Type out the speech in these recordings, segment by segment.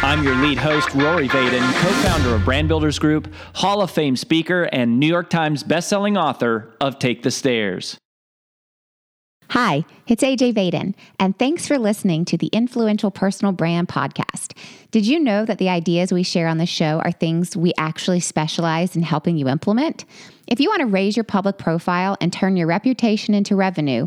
I'm your lead host, Rory Vaden, co-founder of Brand Builders Group, Hall of Fame speaker, and New York Times bestselling author of Take the Stairs. Hi, it's AJ Vaden, and thanks for listening to the Influential Personal Brand Podcast. Did you know that the ideas we share on the show are things we actually specialize in helping you implement? If you want to raise your public profile and turn your reputation into revenue,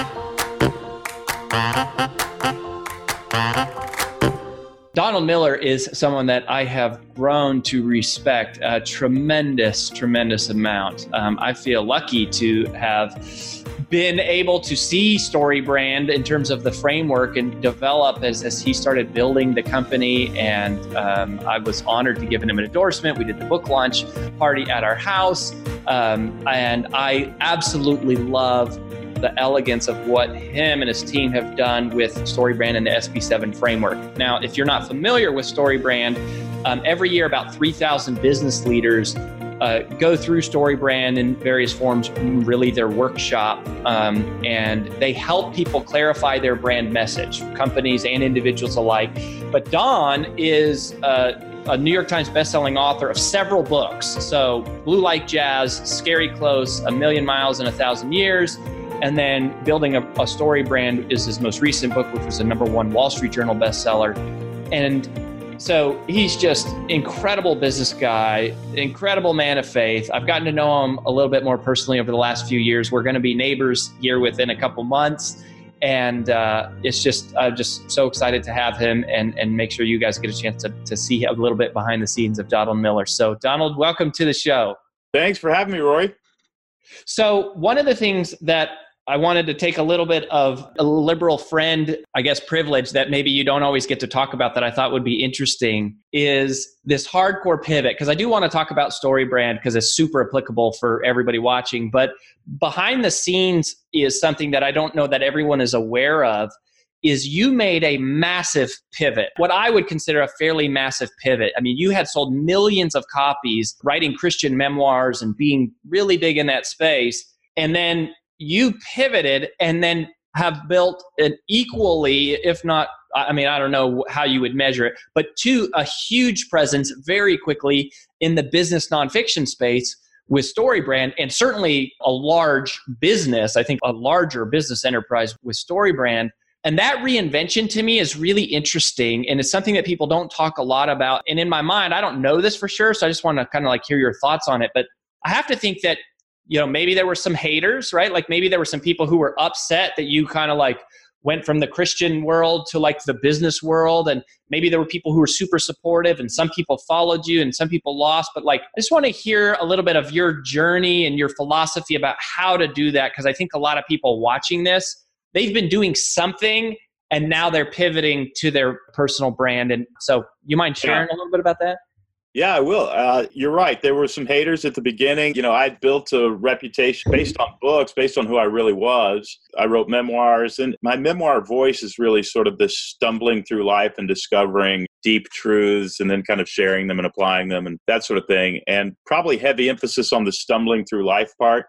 Donald Miller is someone that I have grown to respect a tremendous amount. I feel lucky to have been able to see StoryBrand in terms of the framework and develop as he started building the company. And I was honored to give him an endorsement. We did the book launch party at our house. And I absolutely love the elegance of what him and his team have done with StoryBrand and the SB7 framework. Now, if you're not familiar with StoryBrand, every year about 3,000 business leaders go through StoryBrand in various forms, really their workshop, and they help people clarify their brand message, companies and individuals alike. But Don is a New York Times bestselling author of several books. So Blue Like Jazz, Scary Close, A Million Miles in a Thousand Years, and then Building a StoryBrand is his most recent book, which was the #1 Wall Street Journal bestseller. And so he's just incredible business guy, incredible man of faith. I've gotten to know him a little bit more personally over the last few years. We're going to be neighbors here within a couple months. And it's just, I'm just so excited to have him and make sure you guys get a chance to see a little bit behind the scenes of Donald Miller. So Donald, welcome to the show. Thanks for having me, Roy. So one of the things that I wanted to take a little bit of a liberal friend, I guess, privilege that maybe you don't always get to talk about that I thought would be interesting is this hardcore pivot. Because I do want to talk about StoryBrand because it's super applicable for everybody watching. But behind the scenes is something that I don't know that everyone is aware of is you made a massive pivot, what I would consider a fairly massive pivot. I mean, you had sold millions of copies, writing Christian memoirs and being really big in that space. And then you pivoted and then have built an equally, if not, I mean, I don't know how you would measure it, but a huge presence very quickly in the business nonfiction space with StoryBrand, and certainly a large business, I think a larger business enterprise with StoryBrand. And that reinvention to me is really interesting. And it's something that people don't talk a lot about. And in my mind, I don't know this for sure. So I just want to kind of like hear your thoughts on it. But I have to think that, you know, maybe there were some haters, right? Like maybe there were some people who were upset that you kind of like went from the Christian world to like the business world. And maybe there were people who were super supportive and some people followed you and some people lost. But like, I just want to hear a little bit of your journey and your philosophy about how to do that. Because I think a lot of people watching this, they've been doing something and now they're pivoting to their personal brand. And so you mind sharing a little bit about that? Yeah, I will. You're right. There were some haters at the beginning. You know, I built a reputation based on books, based on who I really was. I wrote memoirs, and my memoir voice is really sort of this stumbling through life and discovering deep truths and then kind of sharing them and applying them and that sort of thing. And probably heavy emphasis on the stumbling through life part.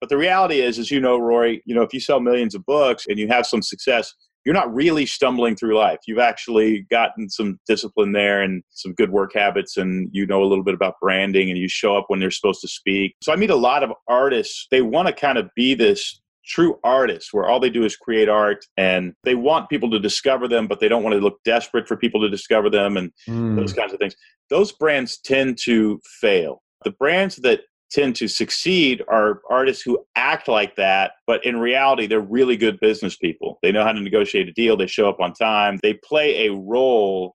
But the reality is, as you know, Rory, you know, if you sell millions of books and you have some success, you're not really stumbling through life. You've actually gotten some discipline there and some good work habits, and you know a little bit about branding, and you show up when you're supposed to speak. So I meet a lot of artists. They want to kind of be this true artist where all they do is create art, and they want people to discover them, but they don't want to look desperate for people to discover them and those kinds of things. Those brands tend to fail. The brands that tend to succeed are artists who act like that, but in reality, they're really good business people. They know how to negotiate a deal. They show up on time. They play a role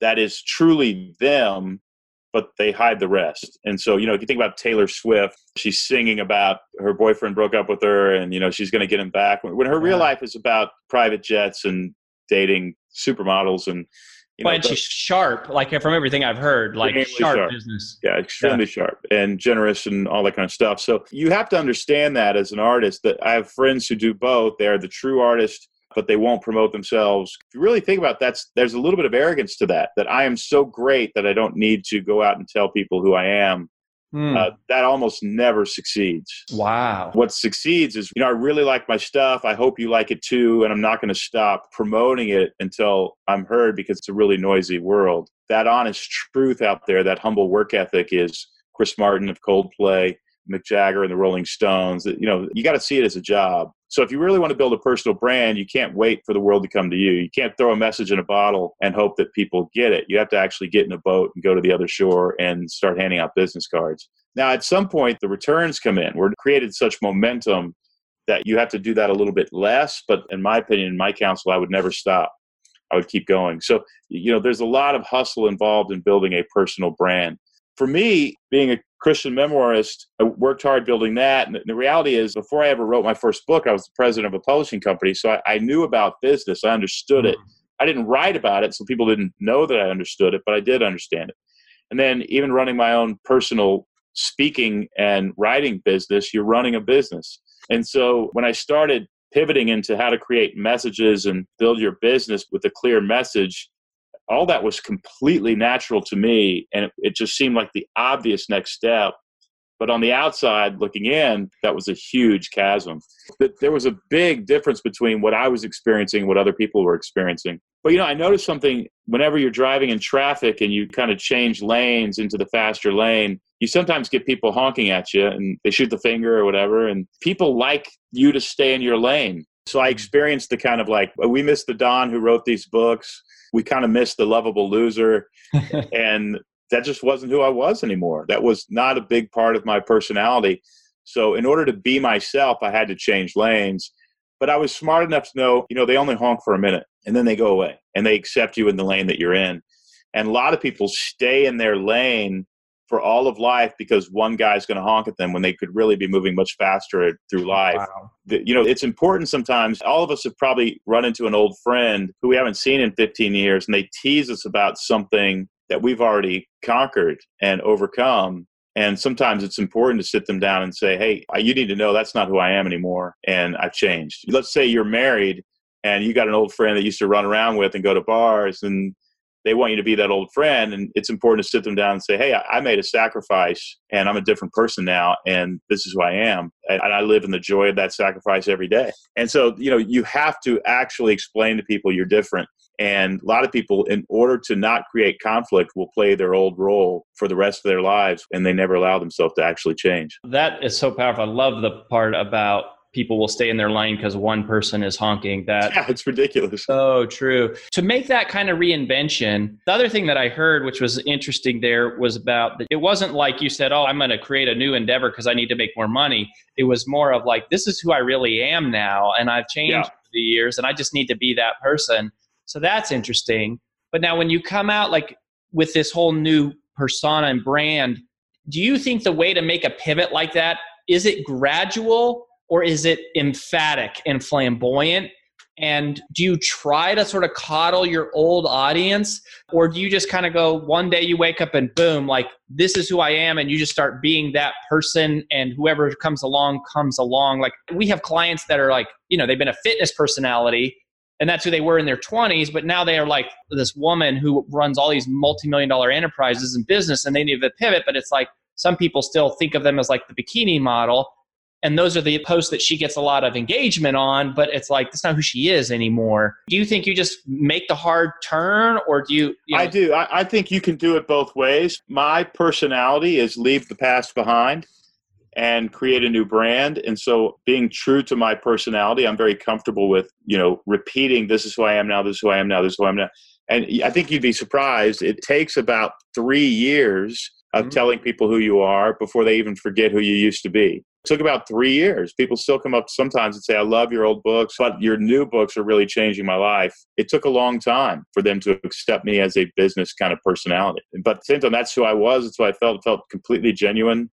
that is truly them, but they hide the rest. And so, you know, if you think about Taylor Swift, she's singing about her boyfriend broke up with her and, you know, she's going to get him back. When her real life is about private jets and dating supermodels and, you know, and she's sharp, like from everything I've heard, like sharp business. Yeah, extremely sharp and generous and all that kind of stuff. So you have to understand that as an artist, that I have friends who do both. They're the true artist, but they won't promote themselves. If you really think about that, there's a little bit of arrogance to that, that I am so great that I don't need to go out and tell people who I am. That almost never succeeds. Wow. What succeeds is, you know, I really like my stuff. I hope you like it too. And I'm not going to stop promoting it until I'm heard, because it's a really noisy world. That honest truth out there, that humble work ethic, is Chris Martin of Coldplay, Mick Jagger and the Rolling Stones. You know, you got to see it as a job. So if you really want to build a personal brand, you can't wait for the world to come to you. You can't throw a message in a bottle and hope that people get it. You have to actually get in a boat and go to the other shore and start handing out business cards. Now, at some point, the returns come in. We've created such momentum that you have to do that a little bit less. But in my opinion, in my counsel, I would never stop. I would keep going. So, you know, there's a lot of hustle involved in building a personal brand. For me, being a Christian memoirist, I worked hard building that. And the reality is, before I ever wrote my first book, I was the president of a publishing company. So I knew about business. I understood it. I didn't write about it, so people didn't know that I understood it, but I did understand it. And then even running my own personal speaking and writing business, you're running a business. And so when I started pivoting into how to create messages and build your business with a clear message, all that was completely natural to me, and it just seemed like the obvious next step. But on the outside, looking in, that was a huge chasm. There was a big difference between what I was experiencing and what other people were experiencing. But, you know, I noticed something. Whenever you're driving in traffic and you kind of change lanes into the faster lane, you sometimes get people honking at you, and they shoot the finger or whatever, and people like you to stay in your lane. So I experienced the kind of like, we miss the Don who wrote these books. We kind of missed the lovable loser. And that just wasn't who I was anymore. That was not a big part of my personality. So in order to be myself, I had to change lanes. But I was smart enough to know, you know, they only honk for a minute and then they go away and they accept you in the lane that you're in. And a lot of people stay in their lane for all of life because one guy's going to honk at them when they could really be moving much faster through life. Wow. You know, it's important sometimes. All of us have probably run into an old friend who we haven't seen in 15 years, and they tease us about something that we've already conquered and overcome. And sometimes it's important to sit them down and say, hey, you need to know that's not who I am anymore, and I've changed. Let's say you're married and you got an old friend that you used to run around with and go to bars, and they want you to be that old friend, and it's important to sit them down and say, hey, I made a sacrifice and I'm a different person now, and this is who I am. And I live in the joy of that sacrifice every day. And so, you know, you have to actually explain to people you're different. And a lot of people, in order to not create conflict, will play their old role for the rest of their lives, and they never allow themselves to actually change. That is so powerful. I love the part about people will stay in their lane because one person is honking. Yeah, it's ridiculous. So true. To make that kind of reinvention, the other thing that I heard, which was interesting there, was about it wasn't like you said, oh, I'm going to create a new endeavor because I need to make more money. It was more of like, this is who I really am now, and I've changed over the years, and I just need to be that person. So that's interesting. But now when you come out like with this whole new persona and brand, do you think the way to make a pivot like that, is it gradual? Or is it emphatic and flamboyant? And do you try to sort of coddle your old audience? Or do you just kind of go, one day you wake up and boom, like this is who I am, and you just start being that person, and whoever comes along. Like we have clients that are like, you know, they've been a fitness personality and that's who they were in their 20s, but now they are like this woman who runs all these multi-million-dollar enterprises and business, and they need to pivot. But it's like some people still think of them as like the bikini model. And those are the posts that she gets a lot of engagement on, but it's like, that's not who she is anymore. Do you think you just make the hard turn, or do you? I do. I think you can do it both ways. My personality is leave the past behind and create a new brand. And so being true to my personality, I'm very comfortable with, you know, repeating this is who I am now, this is who I am now, this is who I am now. And I think you'd be surprised. It takes about 3 years of telling people who you are before they even forget who you used to be. It took about 3 years. People still come up sometimes and say, I love your old books, but your new books are really changing my life. It took a long time for them to accept me as a business kind of personality. But at the same time, that's who I was. That's who I felt completely genuine.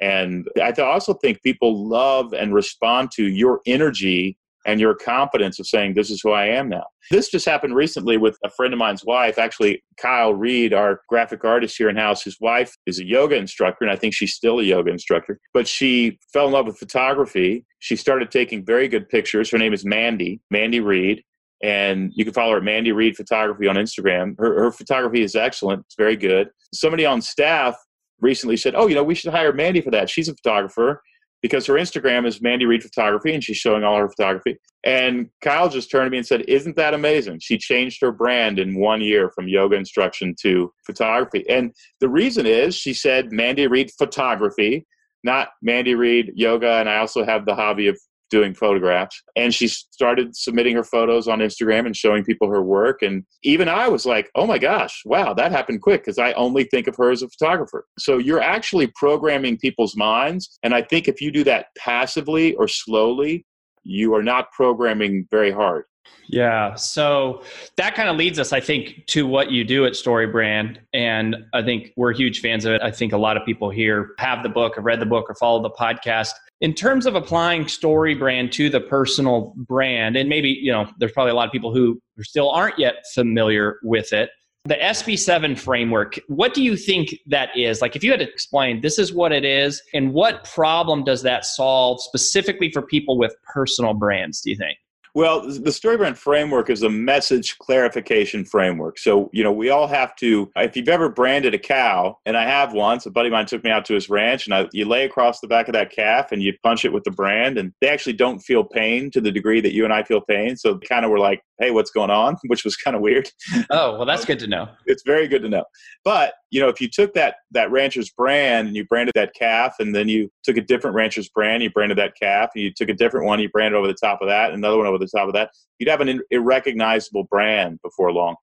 And I also think people love and respond to your energy and your confidence of saying, this is who I am now. This just happened recently with a friend of mine's wife, actually Kyle Reed, our graphic artist here in-house. His wife is a yoga instructor, and I think she's still a yoga instructor, but she fell in love with photography. She started taking very good pictures. Her name is Mandy Reed, and you can follow her at Mandy Reed Photography on Instagram. Her photography is excellent. It's very good. Somebody on staff recently said, oh, we should hire Mandy for that. She's a photographer. Because her Instagram is Mandy Reed Photography, and she's showing all her photography. And Kyle just turned to me and said, isn't that amazing? She changed her brand in 1 year from yoga instruction to photography. And the reason is she said Mandy Reed Photography, not Mandy Reed Yoga. And I also have the hobby of doing photographs. And she started submitting her photos on Instagram and showing people her work. And even I was like, oh my gosh, wow, that happened quick, because I only think of her as a photographer. So you're actually programming people's minds. And I think if you do that passively or slowly, you are not programming very hard. Yeah. So that kind of leads us, I think, to what you do at StoryBrand. And I think we're huge fans of it. I think a lot of people here have the book, have read the book, or follow the podcast. In terms of applying StoryBrand to the personal brand, and maybe, there's probably a lot of people who still aren't yet familiar with it. The SB7 framework, what do you think that is? Like, if you had to explain, this is what it is, and what problem does that solve specifically for people with personal brands, do you think? Well, the StoryBrand framework is a message clarification framework. So, we all have to, if you've ever branded a cow, and I have once, a buddy of mine took me out to his ranch, and you lay across the back of that calf and you punch it with the brand, and they actually don't feel pain to the degree that you and I feel pain. So they kind of were like, hey, what's going on? Which was kind of weird. Oh, well, that's good to know. It's very good to know. But, if you took that rancher's brand and you branded that calf, and then you took a different rancher's brand, you branded that calf, and you took a different one, you branded over the top of that, another one over the top of that, you'd have an irrecognizable brand before long.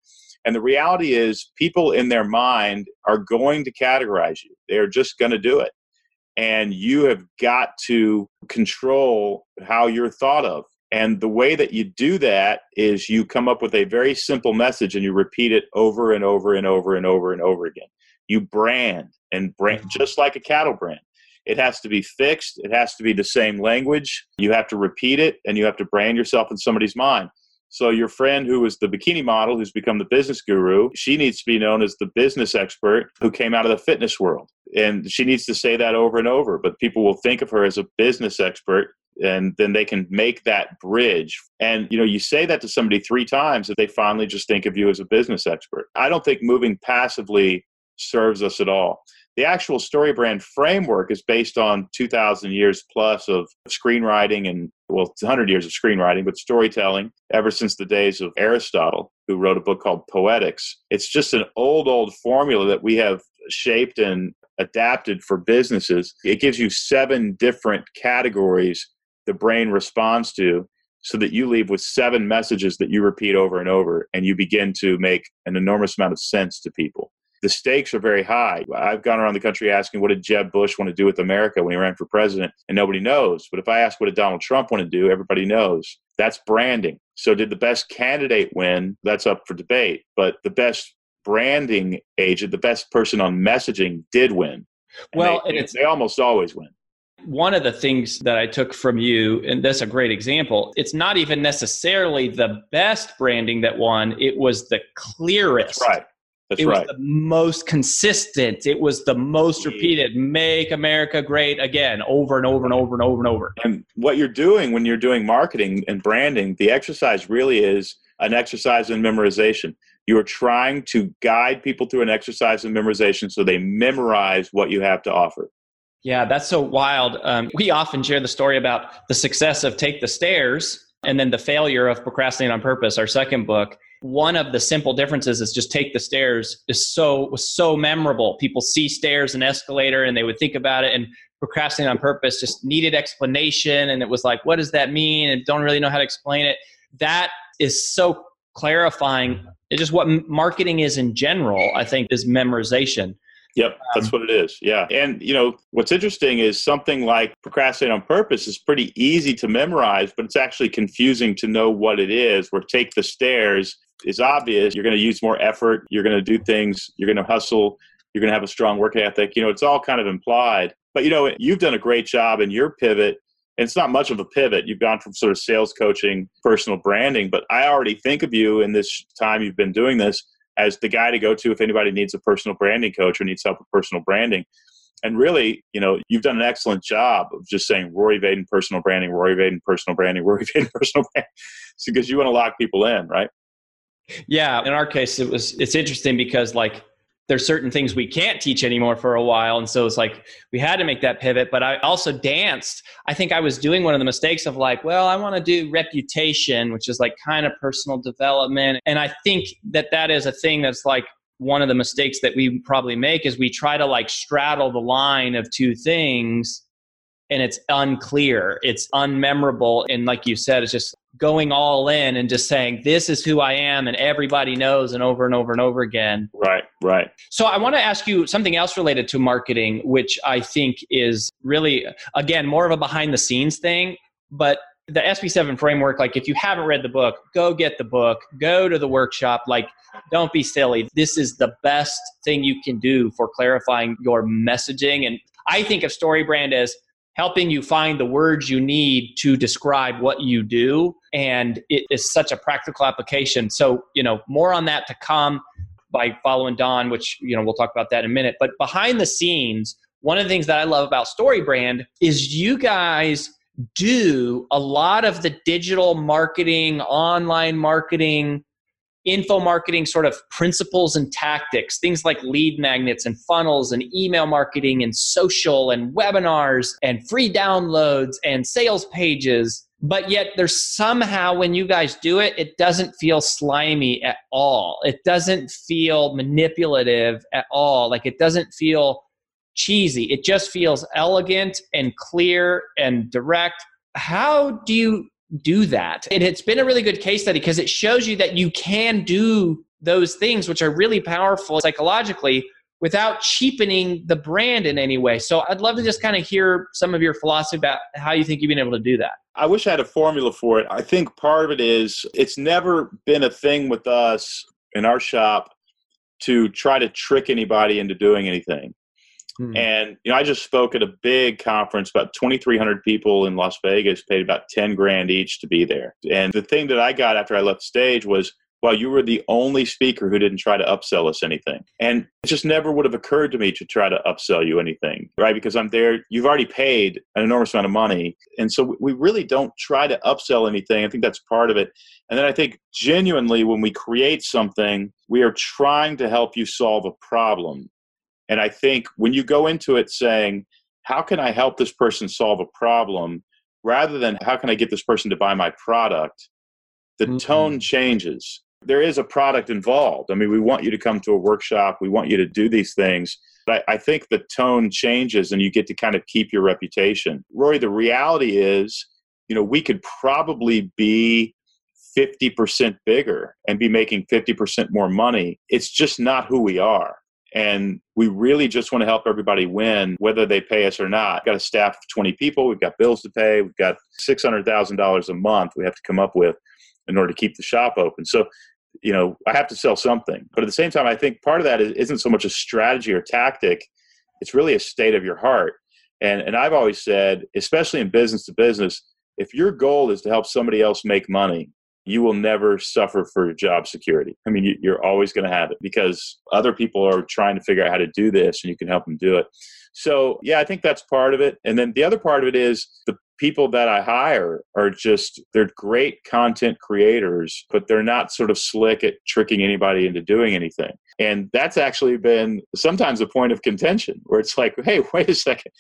And the reality is, people in their mind are going to categorize you. They're just going to do it. And you have got to control how you're thought of. And the way that you do that is you come up with a very simple message, and you repeat it over and over and over and over and over again. You brand, just like a cattle brand. It has to be fixed. It has to be the same language. You have to repeat it, and you have to brand yourself in somebody's mind. So your friend who was the bikini model, who's become the business guru, she needs to be known as the business expert who came out of the fitness world. And she needs to say that over and over. But people will think of her as a business expert, and then they can make that bridge. And, you say that to somebody 3 times, that they finally just think of you as a business expert. I don't think moving passively serves us at all. The actual StoryBrand framework is based on 2,000 years plus of screenwriting and, well, it's 100 years of screenwriting, but storytelling ever since the days of Aristotle, who wrote a book called Poetics. It's just an old formula that we have shaped and adapted for businesses. It gives you 7 different categories the brain responds to, so that you leave with 7 messages that you repeat over and over, and you begin to make an enormous amount of sense to people. The stakes are very high. I've gone around the country asking, what did Jeb Bush want to do with America when he ran for president? And nobody knows. But if I ask, what did Donald Trump want to do? Everybody knows. That's branding. So did the best candidate win? That's up for debate. But the best branding agent, the best person on messaging did win. Well, they almost always win. One of the things that I took from you, and that's a great example, it's not even necessarily the best branding that won. It was the clearest. That's right. It was the most consistent. It was the most repeated. Make America great again, over and over and over and over and over. And what you're doing when you're doing marketing and branding, the exercise really is an exercise in memorization. You are trying to guide people through an exercise in memorization so they memorize what you have to offer. Yeah, that's so wild. We often share the story about the success of Take the Stairs and then the failure of Procrastinate on Purpose, our second book. One of the simple differences is just Take the Stairs was so memorable. People see stairs and escalator and they would think about it, and Procrastinate on Purpose just needed explanation. And it was like, what does that mean? And don't really know how to explain it. That is so clarifying. It's just what marketing is in general, I think, is memorization. Yep, that's what it is. Yeah. And, you know, what's interesting is something like Procrastinate on Purpose is pretty easy to memorize, but it's actually confusing to know what it is. Where Take the Stairs is obvious. You're going to use more effort. You're going to do things. You're going to hustle. You're going to have a strong work ethic. You know, it's all kind of implied. But, you know, you've done a great job in your pivot. And it's not much of a pivot. You've gone from sort of sales coaching, personal branding. But I already think of you in this time you've been doing this as the guy to go to if anybody needs a personal branding coach or needs help with personal branding. And really, you know, you've done an excellent job of just saying Rory Vaden, personal branding, Rory Vaden, personal branding, Rory Vaden, personal branding. It's because you want to lock people in, right? Yeah. In our case, it's interesting because like there's certain things we can't teach anymore for a while. And so it's like we had to make that pivot. But I also danced. I think I was doing one of the mistakes of like, well, I want to do reputation, which is like kind of personal development. And I think that that is a thing that's like one of the mistakes that we probably make is we try to like straddle the line of two things. And it's unclear. It's unmemorable. And like you said, it's just going all in and just saying, this is who I am and everybody knows and over and over and over again. Right, right. So I want to ask you something else related to marketing, which I think is really, again, more of a behind the scenes thing. But the SB7 framework, like if you haven't read the book, go get the book, go to the workshop, like don't be silly. This is the best thing you can do for clarifying your messaging. And I think of StoryBrand as helping you find the words you need to describe what you do. And it is such a practical application. So, you know, more on that to come by following Don, which, you know, we'll talk about that in a minute. But behind the scenes, one of the things that I love about StoryBrand is you guys do a lot of the digital marketing, online marketing, info marketing sort of principles and tactics, things like lead magnets and funnels and email marketing and social and webinars and free downloads and sales pages. But yet there's somehow when you guys do it, it doesn't feel slimy at all. It doesn't feel manipulative at all. Like it doesn't feel cheesy. It just feels elegant and clear and direct. How do you do that? And it's been a really good case study because it shows you that you can do those things which are really powerful psychologically without cheapening the brand in any way. So I'd love to just kind of hear some of your philosophy about how you think you've been able to do that. I wish I had a formula for it. I think part of it is it's never been a thing with us in our shop to try to trick anybody into doing anything. And, you know, I just spoke at a big conference, about 2,300 people in Las Vegas, paid about 10 grand each to be there. And the thing that I got after I left the stage was, well, you were the only speaker who didn't try to upsell us anything. And it just never would have occurred to me to try to upsell you anything, right? Because I'm there, you've already paid an enormous amount of money. And so we really don't try to upsell anything. I think that's part of it. And then I think genuinely, when we create something, we are trying to help you solve a problem. And I think when you go into it saying, how can I help this person solve a problem, rather than how can I get this person to buy my product, the tone changes. There is a product involved. I mean, we want you to come to a workshop. We want you to do these things. But I think the tone changes and you get to kind of keep your reputation. Rory, the reality is, you know, we could probably be 50% bigger and be making 50% more money. It's just not who we are. And we really just want to help everybody win, whether they pay us or not. We've got a staff of 20 people. We've got bills to pay. We've got $600,000 a month we have to come up with in order to keep the shop open. So, you know, I have to sell something. But at the same time, I think part of that isn't so much a strategy or tactic. It's really a state of your heart. And I've always said, especially in business to business, if your goal is to help somebody else make money, you will never suffer for job security. I mean, you're always going to have it because other people are trying to figure out how to do this and you can help them do it. So yeah, I think that's part of it. And then the other part of it is the people that I hire are just, they're great content creators, but they're not sort of slick at tricking anybody into doing anything. And that's actually been sometimes a point of contention where it's like, hey, wait a second.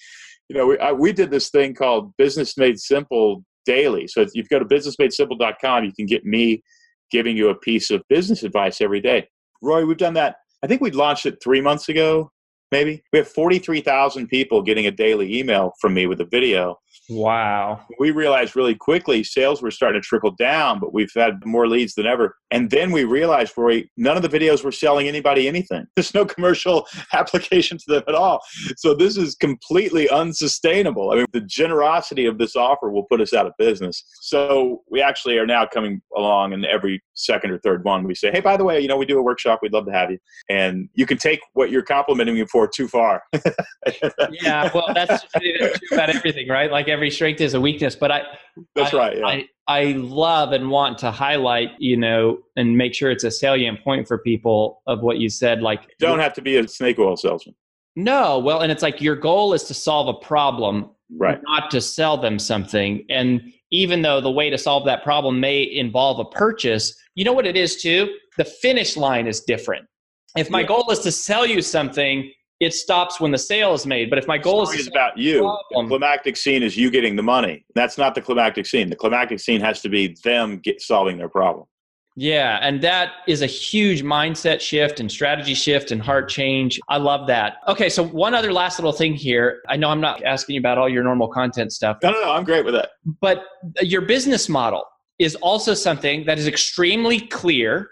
You know, we did this thing called Business Made Simple Daily. So if you go to businessmadesimple.com, you can get me giving you a piece of business advice every day. Rory, we've done that. I think we launched it 3 months ago. maybe. We have 43,000 people getting a daily email from me with a video. Wow. We realized really quickly sales were starting to trickle down, but we've had more leads than ever. And then we realized, Rory, none of the videos were selling anybody anything. There's no commercial application to them at all. So this is completely unsustainable. I mean, the generosity of this offer will put us out of business. So we actually are now coming along, and every second or third one, we say, hey, by the way, you know, we do a workshop. We'd love to have you. And you can take what you're complimenting me for too far. Yeah, well, that's true about everything, right? Like every strength is a weakness, but that's right. Yeah. I love and want to highlight, you know, and make sure it's a salient point for people of what you said. Like, you don't have to be a snake oil salesman. No. Well, and it's like your goal is to solve a problem, right? Not to sell them something. And even though the way to solve that problem may involve a purchase, you know what it is too? The finish line is different. If my goal is to sell you something, it stops when the sale is made. But if my goal is about you, the climactic scene is you getting the money. That's not the climactic scene. The climactic scene has to be them solving their problem. Yeah. And that is a huge mindset shift and strategy shift and heart change. I love that. Okay. So one other last little thing here. I know I'm not asking you about all your normal content stuff. No. I'm great with that. But your business model is also something that is extremely clear,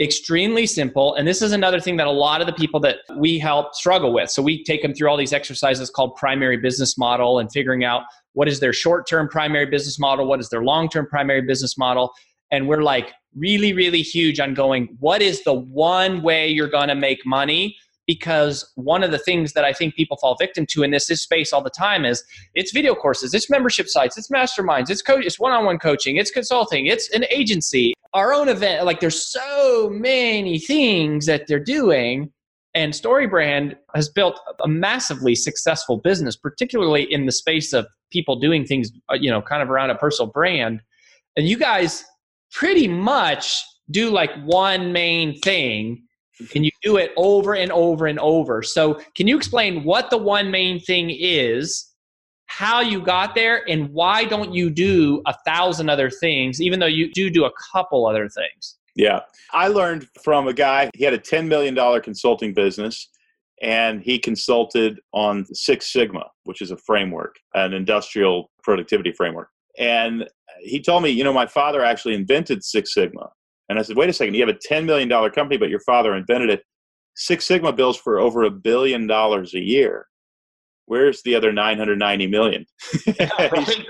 extremely simple. And this is another thing that a lot of the people that we help struggle with. So we take them through all these exercises called primary business model and figuring out what is their short-term primary business model? What is their long-term primary business model? And we're like really, really huge on going, what is the one way you're going to make money? Because one of the things that I think people fall victim to in this space all the time is it's video courses, it's membership sites, it's masterminds, it's one-on-one coaching, it's consulting, it's an agency, our own event. Like there's so many things that they're doing. And StoryBrand has built a massively successful business, particularly in the space of people doing things, you know, kind of around a personal brand. And you guys pretty much do like one main thing, and you do it over and over and over. So can you explain what the one main thing is, how you got there, and why don't you do 1,000 other things, even though you do a couple other things? Yeah. I learned from a guy, he had a $10 million consulting business, and he consulted on Six Sigma, which is a framework, an industrial productivity framework. And he told me, you know, my father actually invented Six Sigma. And I said, wait a second, you have a $10 million company, but your father invented it. Six Sigma bills for over $1 billion a year. Where's the other $990 million? Yeah, right. He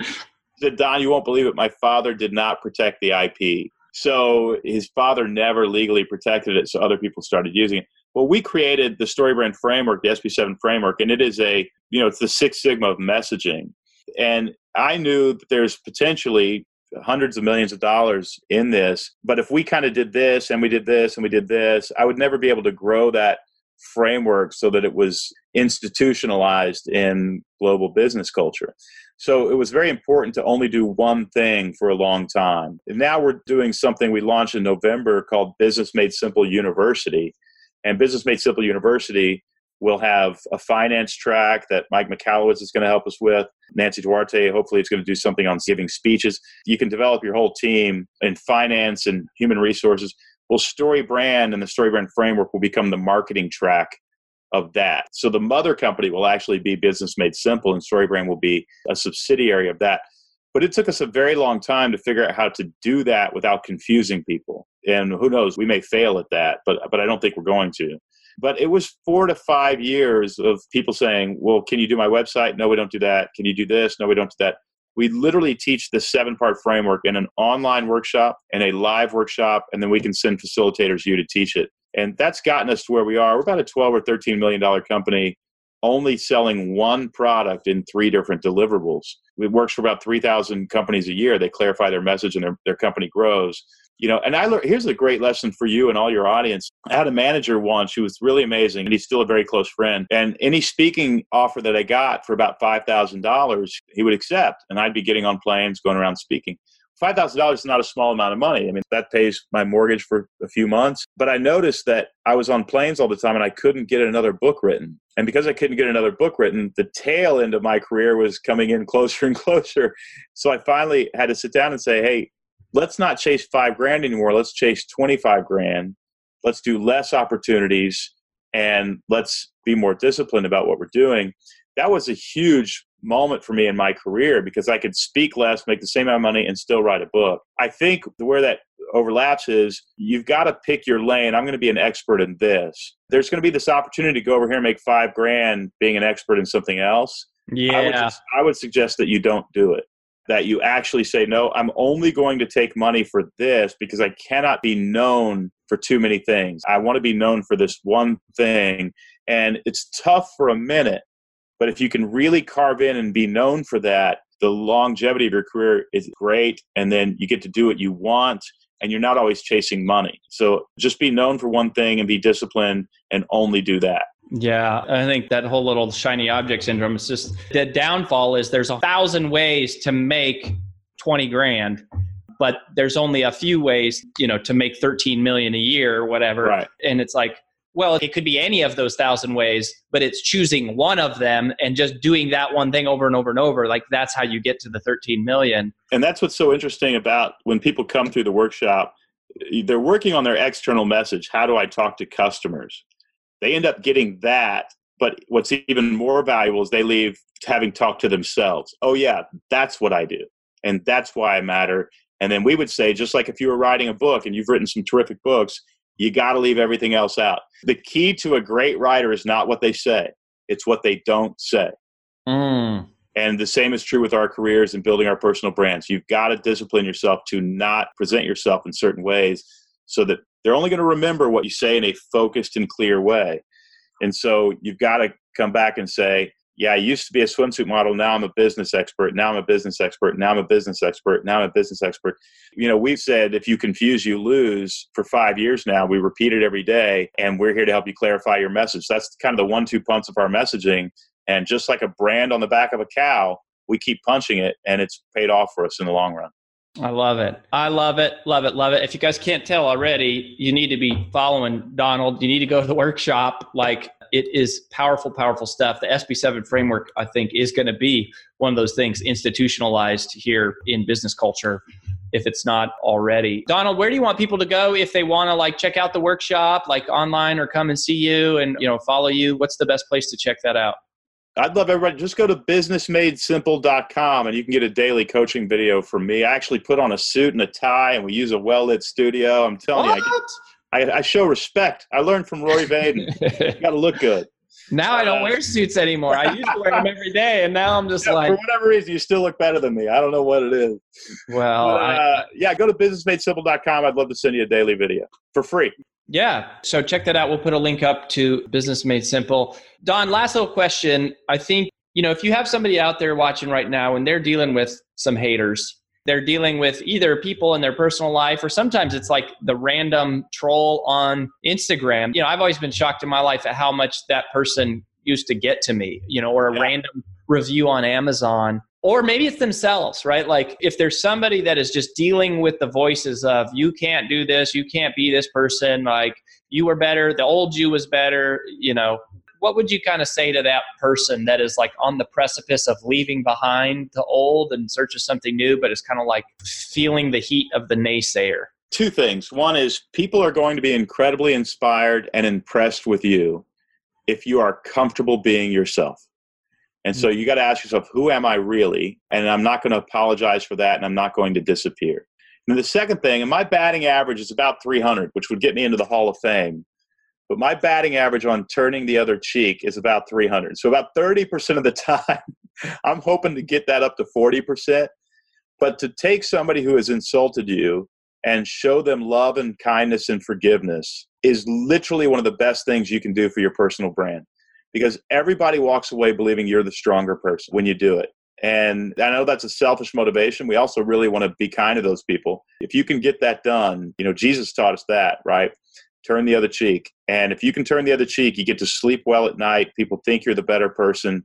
said, Don, you won't believe it. My father did not protect the IP. So his father never legally protected it. So other people started using it. Well, we created the StoryBrand framework, the SB7 framework, and it is a, you know, it's the Six Sigma of messaging. And I knew that there's potentially hundreds of millions of dollars in this. But if we kind of did this and we did this and we did this, I would never be able to grow that framework so that it was institutionalized in global business culture. So it was very important to only do one thing for a long time. And now we're doing something we launched in November called Business Made Simple University. And Business Made Simple University will have a finance track that Mike Michalowicz is going to help us with. Nancy Duarte, hopefully, it's going to do something on giving speeches. You can develop your whole team in finance and human resources. Well, StoryBrand and the StoryBrand framework will become the marketing track of that. So the mother company will actually be Business Made Simple, and StoryBrand will be a subsidiary of that. But it took us a very long time to figure out how to do that without confusing people. And who knows, we may fail at that, but I don't think we're going to. But it was 4 to 5 years of people saying, well, can you do my website? No, we don't do that. Can you do this? No, we don't do that. We literally teach the 7-part framework in an online workshop and a live workshop, and then we can send facilitators you to teach it. And that's gotten us to where we are. We're about a $12 or $13 million company only selling one product in 3 different deliverables. It works for about 3,000 companies a year. They clarify their message and their company grows. You know, and I learned, here's a great lesson for you and all your audience. I had a manager once who was really amazing, and he's still a very close friend. And any speaking offer that I got for about $5,000, he would accept. And I'd be getting on planes, going around speaking. $5,000 is not a small amount of money. I mean, that pays my mortgage for a few months. But I noticed that I was on planes all the time, and I couldn't get another book written. And because I couldn't get another book written, the tail end of my career was coming in closer and closer. So I finally had to sit down and say, hey, let's not chase $5,000 anymore. Let's chase $25,000. Let's do less opportunities and let's be more disciplined about what we're doing. That was a huge moment for me in my career because I could speak less, make the same amount of money, and still write a book. I think where that overlaps is you've got to pick your lane. I'm going to be an expert in this. There's going to be this opportunity to go over here and make $5 grand being an expert in something else. Yeah. I would suggest that you don't do it, that you actually say, no, I'm only going to take money for this because I cannot be known for too many things. I want to be known for this one thing. And it's tough for a minute, but if you can really carve in and be known for that, the longevity of your career is great. And then you get to do what you want and you're not always chasing money. So just be known for one thing and be disciplined and only do that. Yeah, I think that whole little shiny object syndrome is just the downfall is there's 1,000 ways to make 20 grand, but there's only a few ways, to make 13 million a year or whatever. Right. And it's like, well, it could be any of those 1,000 ways, but it's choosing one of them and just doing that one thing over and over and over. Like that's how you get to the 13 million. And that's what's so interesting about when people come through the workshop, they're working on their external message. How do I talk to customers? They end up getting that, but what's even more valuable is they leave having talked to themselves. Oh yeah, that's what I do. And that's why I matter. And then we would say, just like if you were writing a book and you've written some terrific books, you got to leave everything else out. The key to a great writer is not what they say. It's what they don't say. Mm. And the same is true with our careers and building our personal brands. You've got to discipline yourself to not present yourself in certain ways so that they're only going to remember what you say in a focused and clear way. And so you've got to come back and say, yeah, I used to be a swimsuit model. Now I'm a business expert. Now I'm a business expert. Now I'm a business expert. Now I'm a business expert. We've said, if you confuse, you lose for 5 years now. We repeat it every day, and we're here to help you clarify your message. That's kind of the 1-2 punch of our messaging. And just like a brand on the back of a cow, we keep punching it, and it's paid off for us in the long run. I love it. I love it. Love it. Love it. If you guys can't tell already, you need to be following Donald. You need to go to the workshop. Like it is powerful, powerful stuff. The SB7 framework, I think, is going to be one of those things institutionalized here in business culture, if it's not already. Donald, where do you want people to go if they want to check out the workshop, online, or come and see you and, follow you? What's the best place to check that out? I'd love everybody, just go to businessmadesimple.com and you can get a daily coaching video from me. I actually put on a suit and a tie and we use a well-lit studio. I'm telling you, I show respect. I learned from Rory Vaden. You got to look good. Now I don't wear suits anymore. I used to wear them every day, and now I'm just for whatever reason, you still look better than me. I don't know what it is. Well, go to businessmadesimple.com. I'd love to send you a daily video for free. Yeah. So check that out. We'll put a link up to Business Made Simple. Don, last little question. I think, if you have somebody out there watching right now and they're dealing with some haters, they're dealing with either people in their personal life, or sometimes it's like the random troll on Instagram. I've always been shocked in my life at how much that person used to get to me, or a random review on Amazon. Or maybe it's themselves, right? If there's somebody that is just dealing with the voices of, you can't do this, you can't be this person, you were better, the old you was better, what would you kind of say to that person that is on the precipice of leaving behind the old in search of something new, but is kind of feeling the heat of the naysayer? Two things. One is people are going to be incredibly inspired and impressed with you if you are comfortable being yourself. And so you got to ask yourself, who am I really? And I'm not going to apologize for that. And I'm not going to disappear. And the second thing, and my batting average is about 300, which would get me into the Hall of Fame. But my batting average on turning the other cheek is about 300. So about 30% of the time, I'm hoping to get that up to 40%. But to take somebody who has insulted you and show them love and kindness and forgiveness is literally one of the best things you can do for your personal brand. Because everybody walks away believing you're the stronger person when you do it. And I know that's a selfish motivation. We also really want to be kind to those people. If you can get that done, Jesus taught us that, right? Turn the other cheek. And if you can turn the other cheek, you get to sleep well at night. People think you're the better person.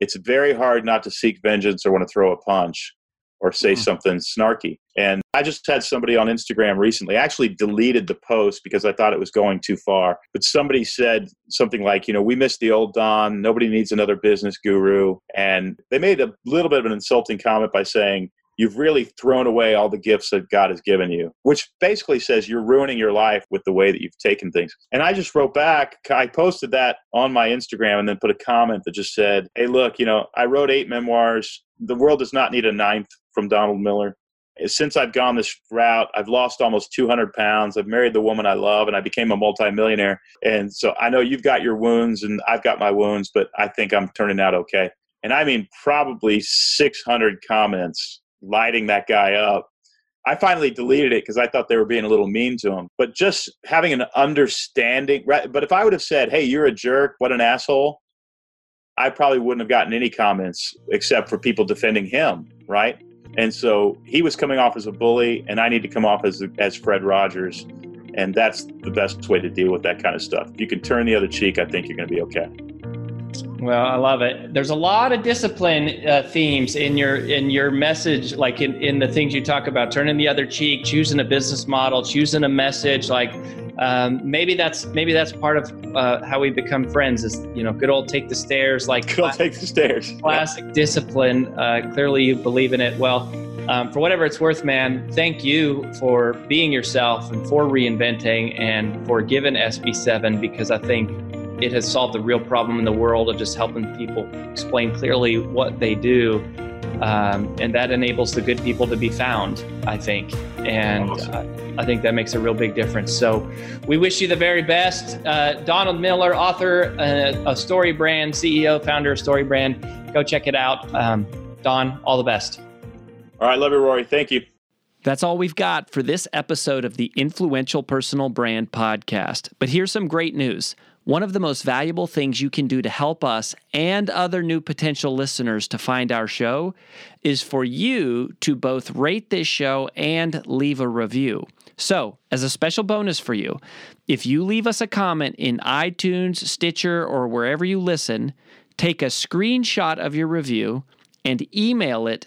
It's very hard not to seek vengeance or want to throw a punch or say something snarky. And I just had somebody on Instagram recently, I actually deleted the post because I thought it was going too far. But somebody said something like, we miss the old Don. Nobody needs another business guru. And they made a little bit of an insulting comment by saying, you've really thrown away all the gifts that God has given you, which basically says you're ruining your life with the way that you've taken things. And I just wrote back, I posted that on my Instagram and then put a comment that just said, hey, look, you know, I wrote 8 memoirs. The world does not need a 9th from Donald Miller. Since I've gone this route, I've lost almost 200 pounds. I've married the woman I love and I became a multimillionaire. And so I know you've got your wounds and I've got my wounds, but I think I'm turning out okay. And I mean, probably 600 comments lighting that guy up. I finally deleted it because I thought they were being a little mean to him. But just having an understanding, right? But if I would have said, hey, you're a jerk, what an asshole, I probably wouldn't have gotten any comments except for people defending him, right? And so he was coming off as a bully, and I need to come off as Fred Rogers. And that's the best way to deal with that kind of stuff. If you can turn the other cheek, I think you're going to be okay. Well, I love it. There's a lot of discipline themes in your message, like in the things you talk about, turning the other cheek, choosing a business model, choosing a message. Like maybe that's part of how we become friends is, you know, good old Take the Stairs. Like good old Take the Stairs. Classic discipline. Clearly you believe in it. Well, for whatever it's worth, man, thank you for being yourself and for reinventing and for giving SB7, because I think it has solved the real problem in the world of just helping people explain clearly what they do. And that enables the good people to be found, I think. And I think that makes a real big difference. So we wish you the very best. Donald Miller, author of StoryBrand, CEO, founder of StoryBrand. Go check it out. Don, all the best. All right. Love you, Rory. Thank you. That's all we've got for this episode of the Influential Personal Brand Podcast. But here's some great news. One of the most valuable things you can do to help us and other new potential listeners to find our show is for you to both rate this show and leave a review. So, as a special bonus for you, if you leave us a comment in iTunes, Stitcher, or wherever you listen, take a screenshot of your review and email it